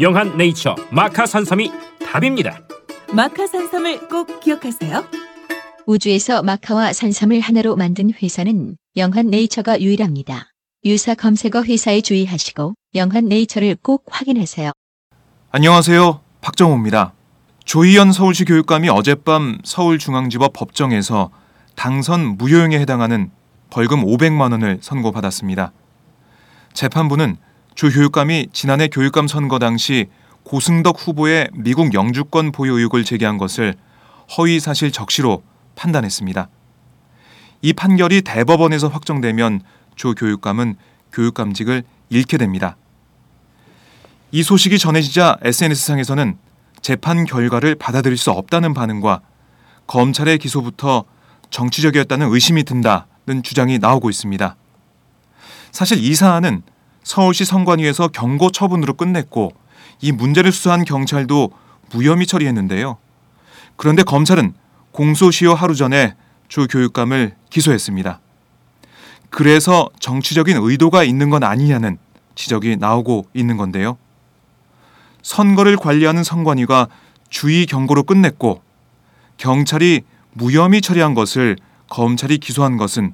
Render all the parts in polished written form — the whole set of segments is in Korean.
영한네이처 마카산삼이 답입니다. 마카산삼을 꼭 기억하세요. 우주에서 마카와 산삼을 하나로 만든 회사는 영한네이처가 유일합니다. 유사 검색어 회사에 주의하시고 영한네이처를 꼭 확인하세요. 안녕하세요, 박정호입니다. 조희연 서울시 교육감이 어젯밤 서울중앙지법 법정에서 당선 무효용에 해당하는 벌금 500만 원을 선고받았습니다. 재판부는 조 교육감이 지난해 교육감 선거 당시 고승덕 후보의 미국 영주권 보유 의혹을 제기한 것을 허위사실 적시로 판단했습니다. 이 판결이 대법원에서 확정되면 조 교육감은 교육감직을 잃게 됩니다. 이 소식이 전해지자 SNS상에서는 재판 결과를 받아들일 수 없다는 반응과 검찰의 기소부터 정치적이었다는 의심이 든다는 주장이 나오고 있습니다. 사실 이 사안은 서울시 선관위에서 경고 처분으로 끝냈고 이 문제를 수사한 경찰도 무혐의 처리했는데요. 그런데 검찰은 공소시효 하루 전에 조 교육감을 기소했습니다. 그래서 정치적인 의도가 있는 건 아니냐는 지적이 나오고 있는 건데요. 선거를 관리하는 선관위가 주의 경고로 끝냈고 경찰이 무혐의 처리한 것을 검찰이 기소한 것은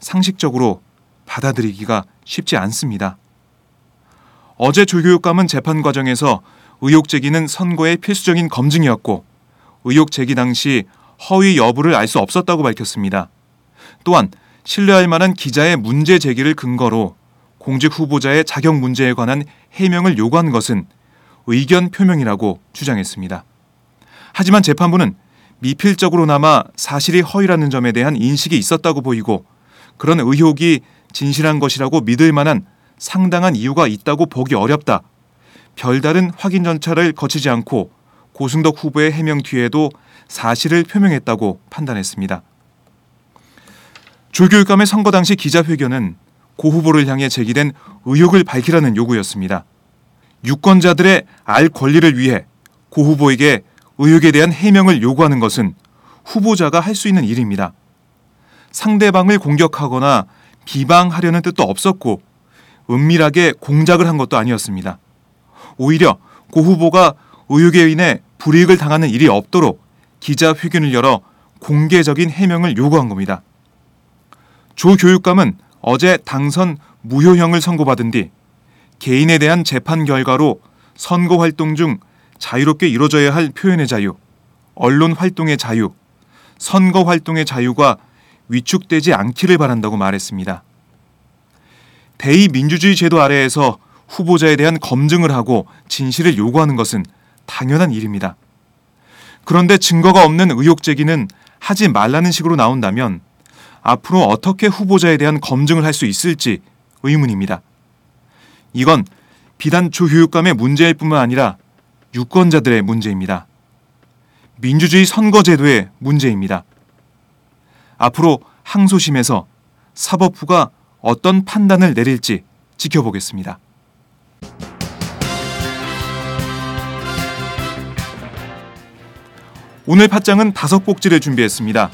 상식적으로 받아들이기가 쉽지 않습니다. 어제 조 교육감은 재판 과정에서 의혹 제기는 선거의 필수적인 검증이었고 의혹 제기 당시 허위 여부를 알 수 없었다고 밝혔습니다. 또한 신뢰할 만한 기자의 문제 제기를 근거로 공직 후보자의 자격 문제에 관한 해명을 요구한 것은 의견 표명이라고 주장했습니다. 하지만 재판부는 미필적으로나마 사실이 허위라는 점에 대한 인식이 있었다고 보이고 그런 의혹이 진실한 것이라고 믿을 만한 상당한 이유가 있다고 보기 어렵다. 별다른 확인 절차를 거치지 않고 고승덕 후보의 해명 뒤에도 사실을 표명했다고 판단했습니다. 조 교육감의 선거 당시 기자회견은 고 후보를 향해 제기된 의혹을 밝히라는 요구였습니다. 유권자들의 알 권리를 위해 고 후보에게 의혹에 대한 해명을 요구하는 것은 후보자가 할 수 있는 일입니다. 상대방을 공격하거나 비방하려는 뜻도 없었고 은밀하게 공작을 한 것도 아니었습니다. 오히려 고 후보가 의혹에 인해 불이익을 당하는 일이 없도록 기자회견을 열어 공개적인 해명을 요구한 겁니다. 조 교육감은 어제 당선 무효형을 선고받은 뒤 개인에 대한 재판 결과로 선거 활동 중 자유롭게 이루어져야 할 표현의 자유, 언론 활동의 자유, 선거 활동의 자유가 위축되지 않기를 바란다고 말했습니다. 대의민주주의 제도 아래에서 후보자에 대한 검증을 하고 진실을 요구하는 것은 당연한 일입니다. 그런데 증거가 없는 의혹 제기는 하지 말라는 식으로 나온다면 앞으로 어떻게 후보자에 대한 검증을 할 수 있을지 의문입니다. 이건 비단 조 교육감의 문제일 뿐만 아니라 유권자들의 문제입니다. 민주주의 선거제도의 문제입니다. 앞으로 항소심에서 사법부가 어떤 판단을 내릴지 지켜보겠습니다. 오늘 팟짱은 5꼭지를 준비했습니다.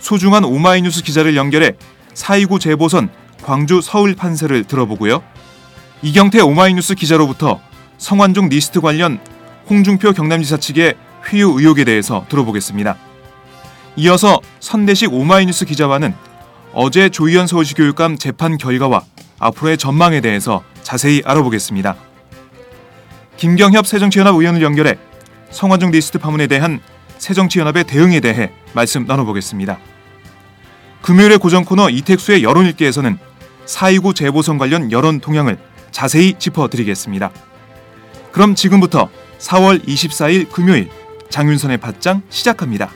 소중한 오마이뉴스 기자를 연결해 4.29 재보선 광주 서울 판세를 들어보고요. 이경태 오마이뉴스 기자로부터 성완종 리스트 관련 홍준표 경남지사 측의 회유 의혹에 대해서 들어보겠습니다. 이어서 선대식 오마이뉴스 기자와는 어제 조희연 서울시 교육감 재판 결과와 앞으로의 전망에 대해서 자세히 알아보겠습니다. 김경협 새정치연합 의원을 연결해 성완종 리스트 파문에 대한 새정치연합의 대응에 대해 말씀 나눠보겠습니다. 금요일의 고정코너 이택수의 여론읽기에서는 4.29 재보선 관련 여론 동향을 자세히 짚어드리겠습니다. 그럼 지금부터 4월 24일 금요일 장윤선의 팟짱 시작합니다.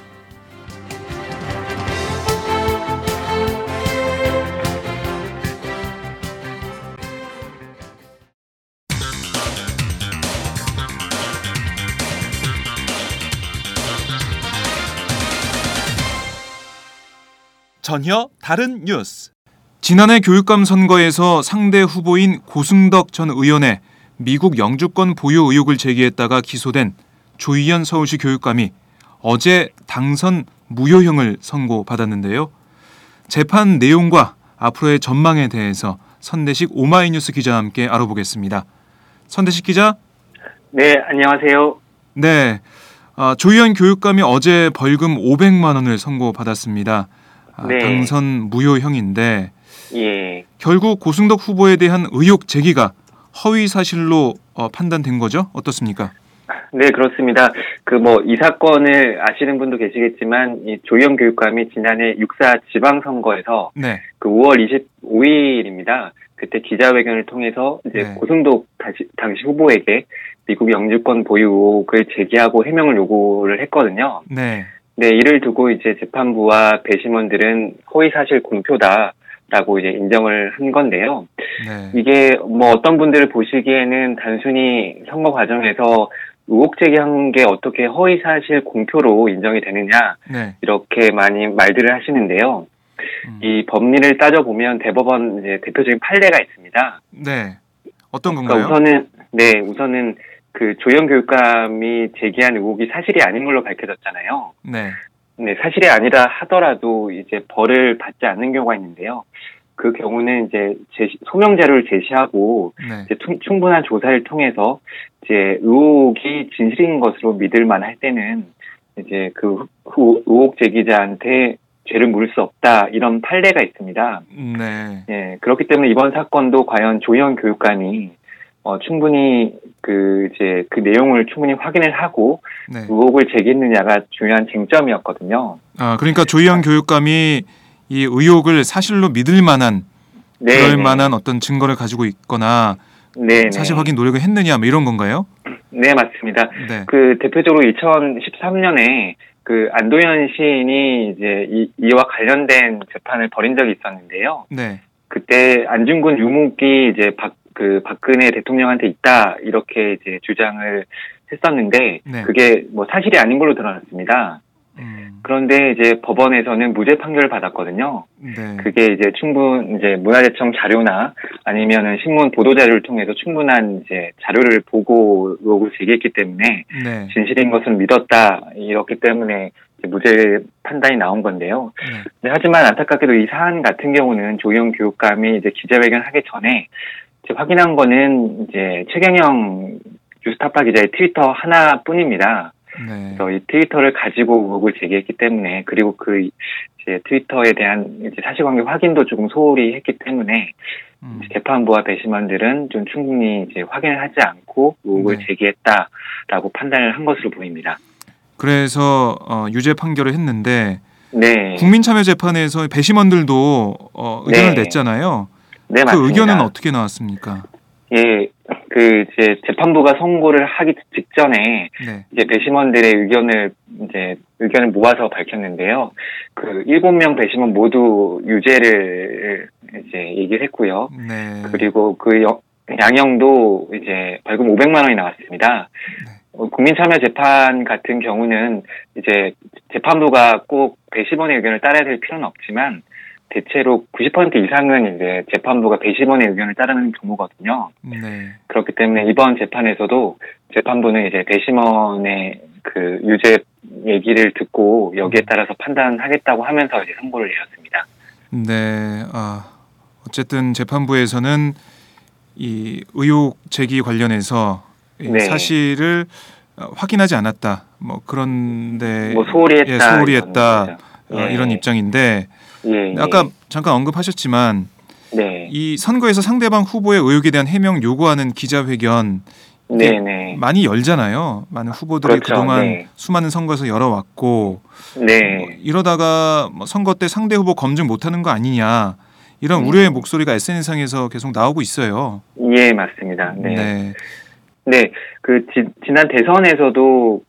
전혀 다른 뉴스. 지난해 교육감 선거에서 상대 후보인 고승덕 전 의원의 미국 영주권 보유 의혹을 제기했다가 기소된 조희연 서울시 교육감이 어제 당선 무효형을 선고받았는데요. 재판 내용과 앞으로의 전망에 대해서 선대식 오마이뉴스 기자와 함께 알아보겠습니다. 선대식 기자. 네, 안녕하세요. 네, 조희연 교육감이 어제 벌금 500만 원을 선고받았습니다. 네. 당선 무효형인데 예. 결국 고승덕 후보에 대한 의혹 제기가 허위 사실로 판단된 거죠? 어떻습니까? 네, 그렇습니다. 이 사건을 아시는 분도 계시겠지만 이 조희연 교육감이 지난해 6.4 지방선거에서 네. 5월 25일입니다. 그때 기자회견을 통해서 이제 네. 고승덕 당시 후보에게 미국 영주권 보유 의혹을 제기하고 해명을 요구를 했거든요. 네. 네, 이를 두고 이제 재판부와 배심원들은 허위사실 공표다라고 이제 인정을 한 건데요. 네. 이게 어떤 분들을 보시기에는 단순히 선거 과정에서 의혹 제기한 게 어떻게 허위사실 공표로 인정이 되느냐 네. 이렇게 많이 말들을 하시는데요. 이 법리를 따져보면 대법원 이제 대표적인 판례가 있습니다. 네. 어떤 건가요? 우선은 조희연 교육감이 제기한 의혹이 사실이 아닌 걸로 밝혀졌잖아요. 네. 네, 사실이 아니라 하더라도 이제 벌을 받지 않는 경우가 있는데요. 그 경우는 이제 소명 자료를 제시하고 네. 이제 충분한 조사를 통해서 이제 의혹이 진실인 것으로 믿을 만할 때는 이제 의혹 제기자한테 죄를 물을 수 없다 이런 판례가 있습니다. 네. 네, 그렇기 때문에 이번 사건도 과연 조희연 교육감이 충분히 그 내용을 충분히 확인을 하고 네. 의혹을 제기했느냐가 중요한 쟁점이었거든요. 아, 그러니까 조희연 교육감이 이 의혹을 사실로 믿을 만한 네, 그럴 네. 만한 어떤 증거를 가지고 있거나 네, 사실 확인 노력을 했느냐 이런 건가요? 네, 맞습니다. 네. 대표적으로 2013년에 안도현 시인이 이제 이와 관련된 재판을 벌인 적이 있었는데요. 네. 그때 안중근 유목이 이제 박근혜 대통령한테 있다 이렇게 이제 주장을 했었는데 네. 그게 사실이 아닌 걸로 드러났습니다. 그런데 이제 법원에서는 무죄 판결을 받았거든요. 네. 그게 이제 충분 이제 문화재청 자료나 아니면은 신문 보도 자료를 통해서 충분한 이제 자료를 보고 의혹을 제기했기 때문에 네. 진실인 것을 믿었다 이렇기 때문에 무죄 판단이 나온 건데요. 네, 하지만 안타깝게도 이 사안 같은 경우는 조희연 교육감이 이제 기자회견 하기 전에 확인한 거는 이제 최경영 뉴스타파 기자의 트위터 하나뿐입니다. 네. 그래서 이 트위터를 가지고 의혹을 제기했기 때문에 그리고 이제 트위터에 대한 이제 사실관계 확인도 조금 소홀히 했기 때문에 재판부와 배심원들은 좀 충분히 이제 확인을 하지 않고 의혹을 네. 제기했다라고 판단을 한 것으로 보입니다. 그래서 유죄 판결을 했는데 네. 국민참여재판에서 배심원들도 의견을 네. 냈잖아요. 네, 맞습니다. 의견은 어떻게 나왔습니까? 예, 이제 재판부가 선고를 하기 직전에 네. 이제 배심원들의 의견을 모아서 밝혔는데요. 7명 배심원 모두 유죄를 이제 얘기를 했고요. 네. 그리고 양형도 이제 벌금 500만 원이 나왔습니다. 네. 국민참여재판 같은 경우는 이제 재판부가 꼭 배심원의 의견을 따라야 될 필요는 없지만 대체로 90% 이상은 이제 재판부가 배심원의 의견을 따르는 경우거든요. 네. 그렇기 때문에 이번 재판에서도 재판부는 이제 배심원의 그 유죄 얘기를 듣고 여기에 따라서 판단하겠다고 하면서 이제 선고를 내렸습니다. 네, 어쨌든 재판부에서는 이 의혹 제기 관련해서 네. 사실을 확인하지 않았다. 뭐 그런데 뭐 소홀히 했다, 이런 예. 입장인데 예. 아까 잠깐 언급하셨지만 네. 이 선거에서 상대방 후보의 의혹에 대한 해명 요구하는 기자회견 네네. 많이 열잖아요. 많은 후보들이 그렇죠. 그동안 네. 수많은 선거에서 열어왔고 네. 뭐 이러다가 뭐 선거 때 상대 후보 검증 못하는 거 아니냐 이런 우려의 목소리가 SNS상에서 계속 나오고 있어요. 예, 맞습니다. 네. 네. 네, 그 지난 대선에서도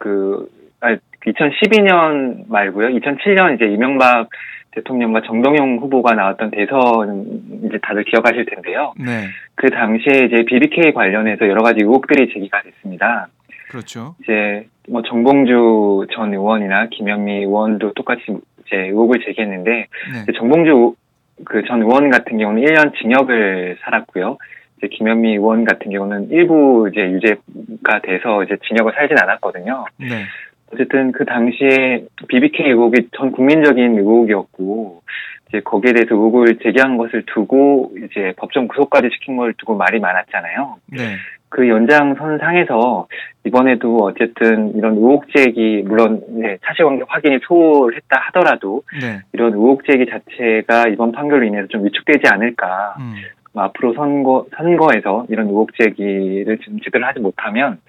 2012년 말고요. 2007년 이제 이명박 대통령과 정동영 후보가 나왔던 대선 이제 다들 기억하실 텐데요. 네. 그 당시에 이제 BBK 관련해서 여러 가지 의혹들이 제기가 됐습니다. 그렇죠. 이제 뭐 정봉주 전 의원이나 김현미 의원도 똑같이 이제 의혹을 제기했는데 네. 이제 정봉주 그 전 의원 같은 경우는 1년 징역을 살았고요. 김현미 의원 같은 경우는 일부 이제 유죄가 돼서 이제 징역을 살진 않았거든요. 네. 어쨌든 그 당시에 BBK 의혹이 전 국민적인 의혹이었고, 이제 거기에 대해서 의혹을 제기한 것을 두고 이제 법정 구속까지 시킨 걸 두고 말이 많았잖아요. 네. 그 연장선상에서 이번에도 어쨌든 이런 의혹 제기, 물론 네, 사실관계 확인이 소홀했다 하더라도 네. 이런 의혹 제기 자체가 이번 판결로 인해서 좀 위축되지 않을까. 앞으로 선거에서 이런 의혹 제기를 지금 제대로 하지 못하면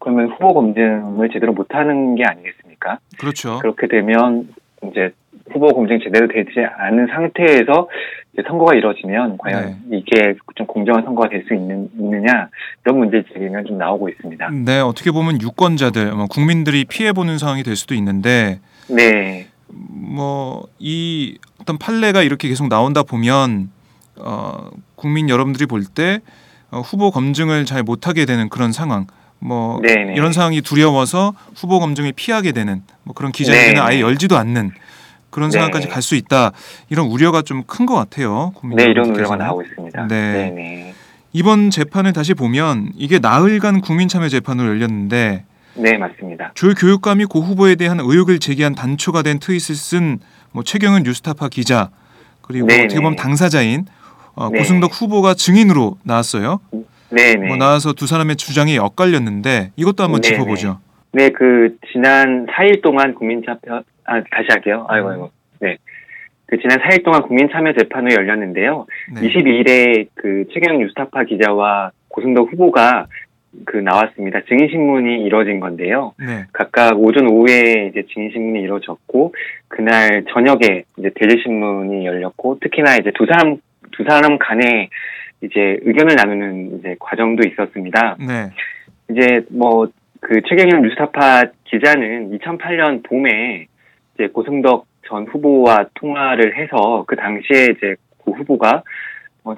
그러면 후보 검증을 제대로 못하는 게 아니겠습니까? 그렇죠. 그렇게 되면 이제 후보 검증 제대로 되지 않은 상태에서 이제 선거가 이뤄지면 과연 네. 이게 좀 공정한 선거가 될 수 있느냐 이런 문제 제기는 좀 나오고 있습니다. 네, 어떻게 보면 유권자들, 국민들이 피해 보는 상황이 될 수도 있는데, 네, 뭐 이 어떤 판례가 이렇게 계속 나온다 보면. 국민 여러분들이 볼 때 후보 검증을 잘 못하게 되는 그런 상황, 뭐 네네. 이런 상황이 두려워서 후보 검증을 피하게 되는 뭐 그런 기자회견은 아예 열지도 않는 그런 네네. 상황까지 갈 수 있다 이런 우려가 좀 큰 것 같아요. 네, 이런 우려가 나오고 있습니다. 네. 네네. 이번 재판을 다시 보면 이게 나흘간 국민참여 재판으로 열렸는데, 네 맞습니다. 조 교육감이 고 후보에 대한 의혹을 제기한 단초가 된 트윗을 쓴 뭐 최경영 뉴스타파 기자 그리고 네네. 어떻게 보면 당사자인 고승덕 후보가 증인으로 나왔어요. 네네. 뭐 나와서 두 사람의 주장이 엇갈렸는데 이것도 한번 네네. 짚어보죠. 네, 그 지난 4일 동안 그 지난 4일 동안 국민참여 재판이 열렸는데요. 네. 22일에 그 최경영 뉴스타파 기자와 고승덕 후보가 그 나왔습니다. 증인 신문이 이뤄진 건데요. 네. 각각 오전 오후에 이제 증인 신문이 이뤄졌고 그날 저녁에 이제 대제 신문이 열렸고 특히나 이제 두 사람 간에 이제 의견을 나누는 이제 과정도 있었습니다. 네. 이제 뭐 그 최경영 뉴스타파 기자는 2008년 봄에 이제 고승덕 전 후보와 통화를 해서 그 당시에 이제 고 후보가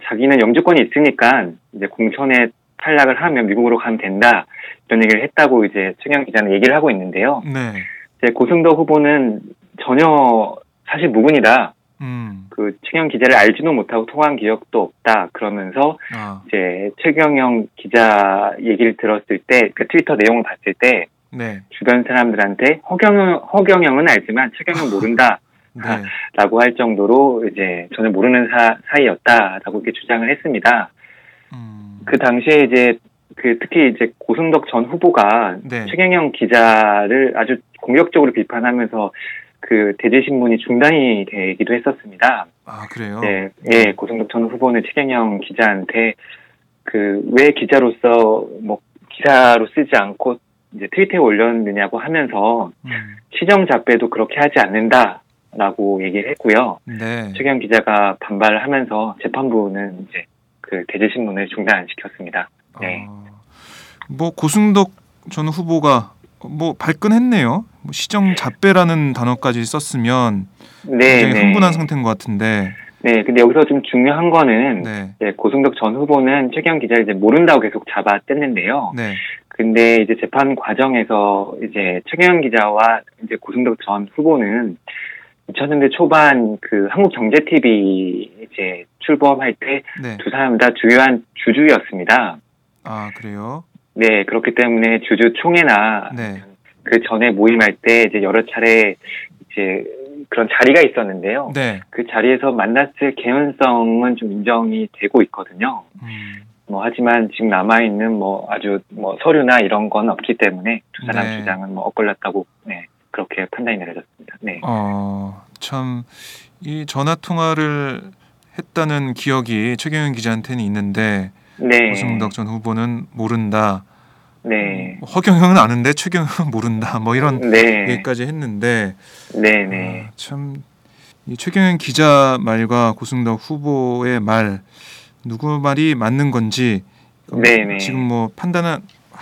자기는 영주권이 있으니까 이제 공천에 탈락을 하면 미국으로 가면 된다 이런 얘기를 했다고 이제 최경 기자는 얘기를 하고 있는데요. 네. 이제 고승덕 후보는 전혀 사실 무근이다. 그 최경 기자를 알지도 못하고 통화한 기억도 없다. 그러면서 이제 최경영 기자 얘기를 들었을 때 그 트위터 내용을 봤을 때 네. 주변 사람들한테 허경영은 알지만 최경영 모른다. 네. 라고 할 정도로 이제 전혀 모르는 사이였다라고 이렇게 주장을 했습니다. 그 당시에 이제 그 특히 이제 고승덕 전 후보가 네. 최경영 기자를 아주 공격적으로 비판하면서 그 대제신문이 중단이 되기도 했었습니다. 아 그래요? 네, 네. 고승덕 전 후보는 최경영 기자한테 그 왜 기자로서 뭐 기사로 쓰지 않고 이제 트위터에 올렸느냐고 하면서 시정잡배도 그렇게 하지 않는다라고 얘기를 했고요. 네. 최경영 기자가 반발을 하면서 재판부는 이제 그 대제신문을 중단시켰습니다. 네. 뭐 고승덕 전 후보가 뭐 발끈했네요. 뭐 시정 잡배라는 단어까지 썼으면 네, 굉장히 흥분한 상태인 것 같은데. 네, 근데 여기서 좀 중요한 거는 네. 네, 고승덕 전 후보는 최경영 기자를 이제 모른다고 계속 잡아뗐는데요. 네. 근데 이제 재판 과정에서 이제 최경영 기자와 이제 고승덕 전 후보는 2000년대 초반 그 한국경제TV 이제 출범할 때 두 사람 다 주요한 주주였습니다. 아, 그래요? 네, 그렇기 때문에 주주 총회나 네. 그 전에 모임할 때 이제 여러 차례 이제 그런 자리가 있었는데요. 네. 그 자리에서 만났을 개연성은 좀 인정이 되고 있거든요. 뭐 하지만 지금 남아 있는 뭐 아주 뭐 서류나 이런 건 없기 때문에 두 사람 네. 주장은 뭐 엇갈렸다고 네. 그렇게 판단이 내려졌습니다. 네. 참 이 전화 통화를 했다는 기억이 최경영 기자한테는 있는데 네. 고승덕 전 후보는 모른다. 네. 허경영은 아는데 최경영은 모른다. 뭐 이런 네. 얘기까지 했는데 네네. 참 이 최경영 기자 말과 고승덕 후보의 말 누구 말이 맞는 건지 네네. 지금 뭐 판단은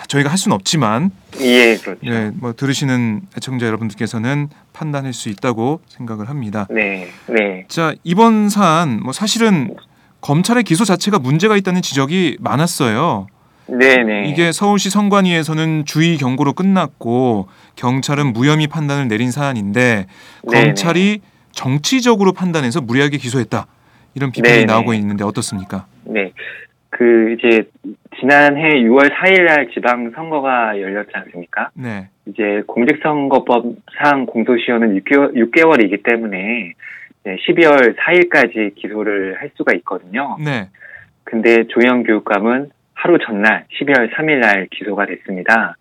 저희가 할 수는 없지만 예 그렇죠. 네, 뭐 들으시는 애청자 여러분들께서는 판단할 수 있다고 생각을 합니다. 네. 네. 자 이번 사안 뭐 사실은 검찰의 기소 자체가 문제가 있다는 지적이 많았어요. 네네. 이게 서울시 선관위에서는 주의 경고로 끝났고 경찰은 무혐의 판단을 내린 사안인데 네네. 검찰이 정치적으로 판단해서 무리하게 기소했다 이런 비판이 네네. 나오고 있는데 어떻습니까? 네, 그 이제 지난해 6월 4일날 지방 선거가 열렸지 않습니까? 네. 이제 공직선거법상 공소시효는 6개월이기 때문에 12월 4일까지 기소를 할 수가 있거든요. 네. 근데 조희연 교육감은 하루 전날 12월 3일날 기소가 됐습니다.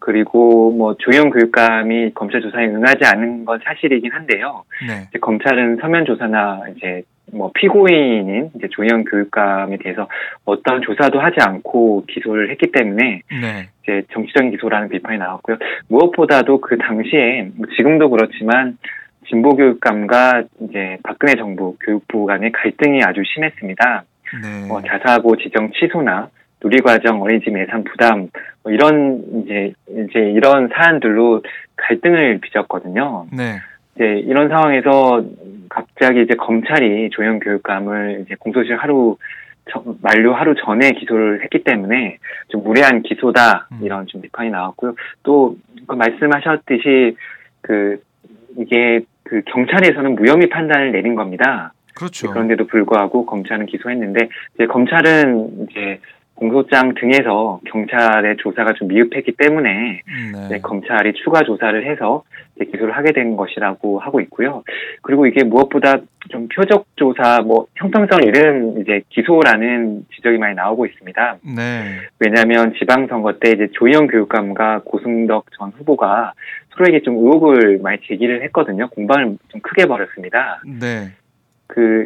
그리고 뭐 조희연 교육감이 검찰 조사에 응하지 않은 건 사실이긴 한데요. 네. 이제 검찰은 서면 조사나 이제 뭐 피고인인 이제 조희연 교육감에 대해서 어떤 조사도 하지 않고 기소를 했기 때문에 네. 이제 정치적인 기소라는 비판이 나왔고요. 무엇보다도 그 당시에 뭐 지금도 그렇지만 진보 교육감과 이제 박근혜 정부 교육부 간의 갈등이 아주 심했습니다. 네. 자사고 지정 취소나 누리과정, 어린이집 예산 부담 뭐 이런 이제 이런 사안들로 갈등을 빚었거든요. 네. 이제 이런 상황에서 갑자기 이제 검찰이 조희연 교육감을 이제 공소시효 만료 하루 전에 기소를 했기 때문에 좀 무례한 기소다 이런 좀 비판이 나왔고요. 또 그 말씀하셨듯이 이게 경찰에서는 무혐의 판단을 내린 겁니다. 그렇죠. 그런데도 불구하고 검찰은 기소했는데 이제 검찰은 이제 공소장 등에서 경찰의 조사가 좀 미흡했기 때문에 네. 검찰이 추가 조사를 해서 기소를 하게 된 것이라고 하고 있고요. 그리고 이게 무엇보다 좀 표적 조사, 뭐 형평성 잃은 이제 기소라는 지적이 많이 나오고 있습니다. 네. 왜냐하면 지방선거 때 이제 조희연 교육감과 고승덕 전 후보가 서로에게 좀 의혹을 많이 제기를 했거든요. 공방을 좀 크게 벌였습니다. 네.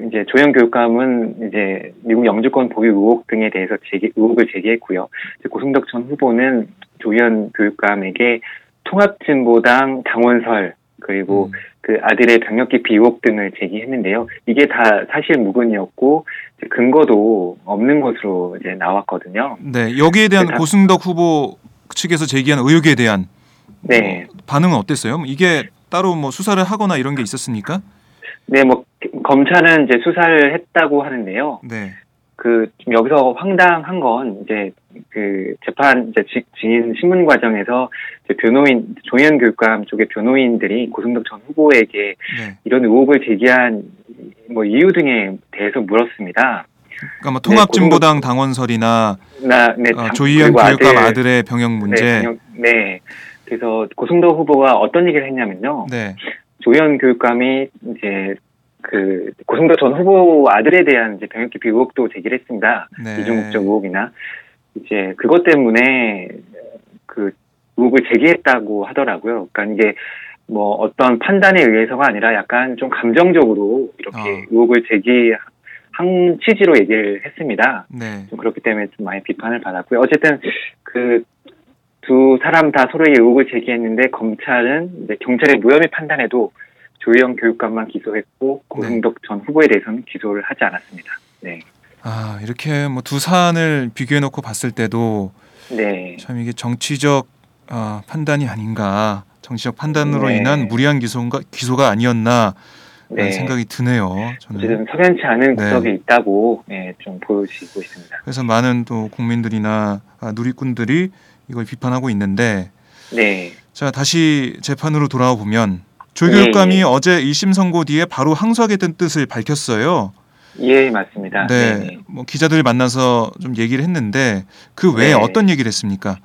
이제 조희연 교육감은 이제 미국 영주권 보유 의혹 등에 대해서 의혹을 제기했고요. 고승덕 전 후보는 조희연 교육감에게 통합진보당 당원설, 그리고 그 아들의 병역기피 의혹 등을 제기했는데요. 이게 다 사실 무근이었고, 이제 근거도 없는 것으로 이제 나왔거든요. 네. 여기에 대한 고승덕 후보 측에서 제기한 의혹에 대한 네. 반응은 어땠어요? 이게 따로 뭐 수사를 하거나 이런 게 있었습니까? 네, 뭐 검찰은 이제 수사를 했다고 하는데요. 네. 여기서 황당한 건 이제 재판 이제 증인 신문 과정에서 이제 조희연 교육감 쪽의 변호인들이 고승덕 전 후보에게 네. 이런 의혹을 제기한 뭐 이유 등에 대해서 물었습니다. 그러니까 뭐 통합진보당 당원설이나 네, 조희연 교육감 아들의 병역 문제. 네, 네. 그래서 고승덕 후보가 어떤 얘기를 했냐면요. 네. 조희연 교육감이 이제 고승덕 전 후보 아들에 대한 이제 병역기피 의혹도 제기를 했습니다. 네. 이중국적 의혹이나 이제 그것 때문에 그 의혹을 제기했다고 하더라고요. 그러니까 이게 뭐 어떤 판단에 의해서가 아니라 약간 좀 감정적으로 이렇게 의혹을 제기한 취지로 얘기를 했습니다. 네. 좀 그렇기 때문에 좀 많이 비판을 받았고요. 어쨌든 두 사람 다 서로의 의혹을 제기했는데 검찰은 이제 경찰의 무혐의 판단에도 조희연 교육감만 기소했고 고승덕 네. 전 후보에 대해서는 기소를 하지 않았습니다. 네. 아 이렇게 뭐 두 사안을 비교해놓고 봤을 때도 네. 참 이게 정치적 판단이 아닌가, 정치적 판단으로 네. 인한 무리한 기소가 아니었나 네. 라는 생각이 드네요. 저는 지금 석연치 않은 구석이 네. 있다고 네, 좀 보여지고 있습니다. 그래서 많은 또 국민들이나 누리꾼들이 이걸 비판하고 있는데 네. 자 다시 재판으로 돌아와 보면 조 교육감이 네. 어제 1심 선고 뒤에 바로 항소하겠다는 뜻을 밝혔어요. 예, 맞습니다. 네, 네. 뭐 기자들 만나서 좀 얘기를 했는데 그 외에 네. 어떤 얘기를 했습니까?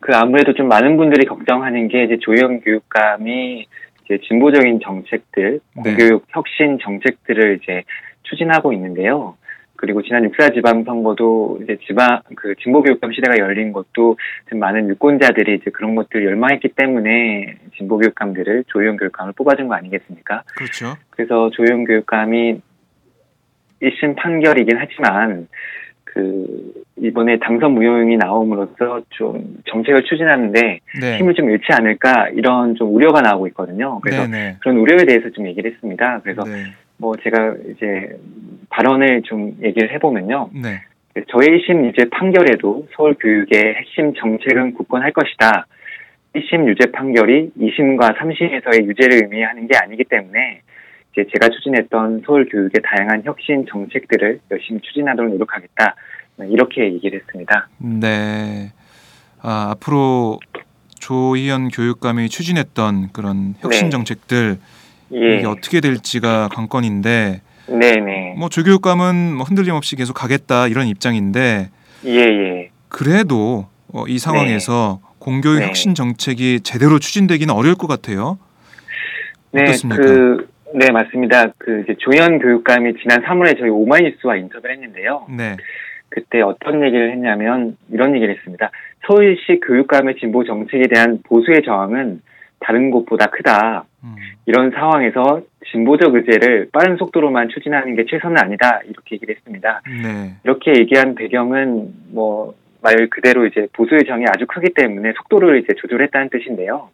그 아무래도 좀 많은 분들이 걱정하는 게 이제 조희연 교육감이 이제 진보적인 정책들, 네. 교육 혁신 정책들을 이제 추진하고 있는데요. 그리고 지난 6.4 지방선거도 이제 진보교육감 시대가 열린 것도 좀 많은 유권자들이 이제 그런 것들 열망했기 때문에 진보교육감들을 조희연 교육감을 뽑아준 거 아니겠습니까? 그렇죠. 그래서 조희연 교육감이 1심 판결이긴 하지만 이번에 당선 무효용이 나옴으로써 좀 정책을 추진하는데 네. 힘을 좀 잃지 않을까 이런 좀 우려가 나오고 있거든요. 그래서 네네. 그런 우려에 대해서 좀 얘기를 했습니다. 그래서 네. 뭐 제가 이제 발언을 좀 얘기를 해보면요. 네. 저의 1심 유죄 판결에도 서울 교육의 핵심 정책은 굳건할 것이다. 1심 유죄 판결이 2심과 3심에서의 유죄를 의미하는 게 아니기 때문에 이제 제가 추진했던 서울 교육의 다양한 혁신 정책들을 열심히 추진하도록 노력하겠다. 이렇게 얘기를 했습니다. 네. 아, 앞으로 조희연 교육감이 추진했던 그런 혁신 네. 정책들 예. 이게 어떻게 될지가 관건인데 네네. 뭐 조교육감은 뭐 흔들림 없이 계속 가겠다 이런 입장인데 예예. 그래도 이 상황에서 네. 공교육 네. 혁신 정책이 제대로 추진되기는 어려울 것 같아요. 네, 어떻습니까? 네 맞습니다. 이제 조희연 교육감이 지난 3월에 저희 오마이뉴스와 인터뷰를 했는데요. 네. 그때 어떤 얘기를 했냐면 이런 얘기를 했습니다. 서울시 교육감의 진보 정책에 대한 보수의 저항은 다른 곳보다 크다. 이런 상황에서 진보적 의제를 빠른 속도로만 추진하는 게 최선은 아니다. 이렇게 얘기를 했습니다. 네. 이렇게 얘기한 배경은 뭐 말 그대로 이제 보수의 저항이 아주 크기 때문에 속도를 이제 조절했다는 뜻인데요.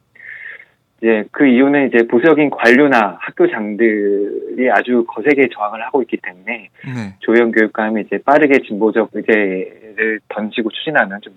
이제 그 이유는 이제 보수적인 관료나 학교장들이 아주 거세게 저항을 하고 있기 때문에 네. 조희연 교육감이 이제 빠르게 진보적 의제를 던지고 추진하면 좀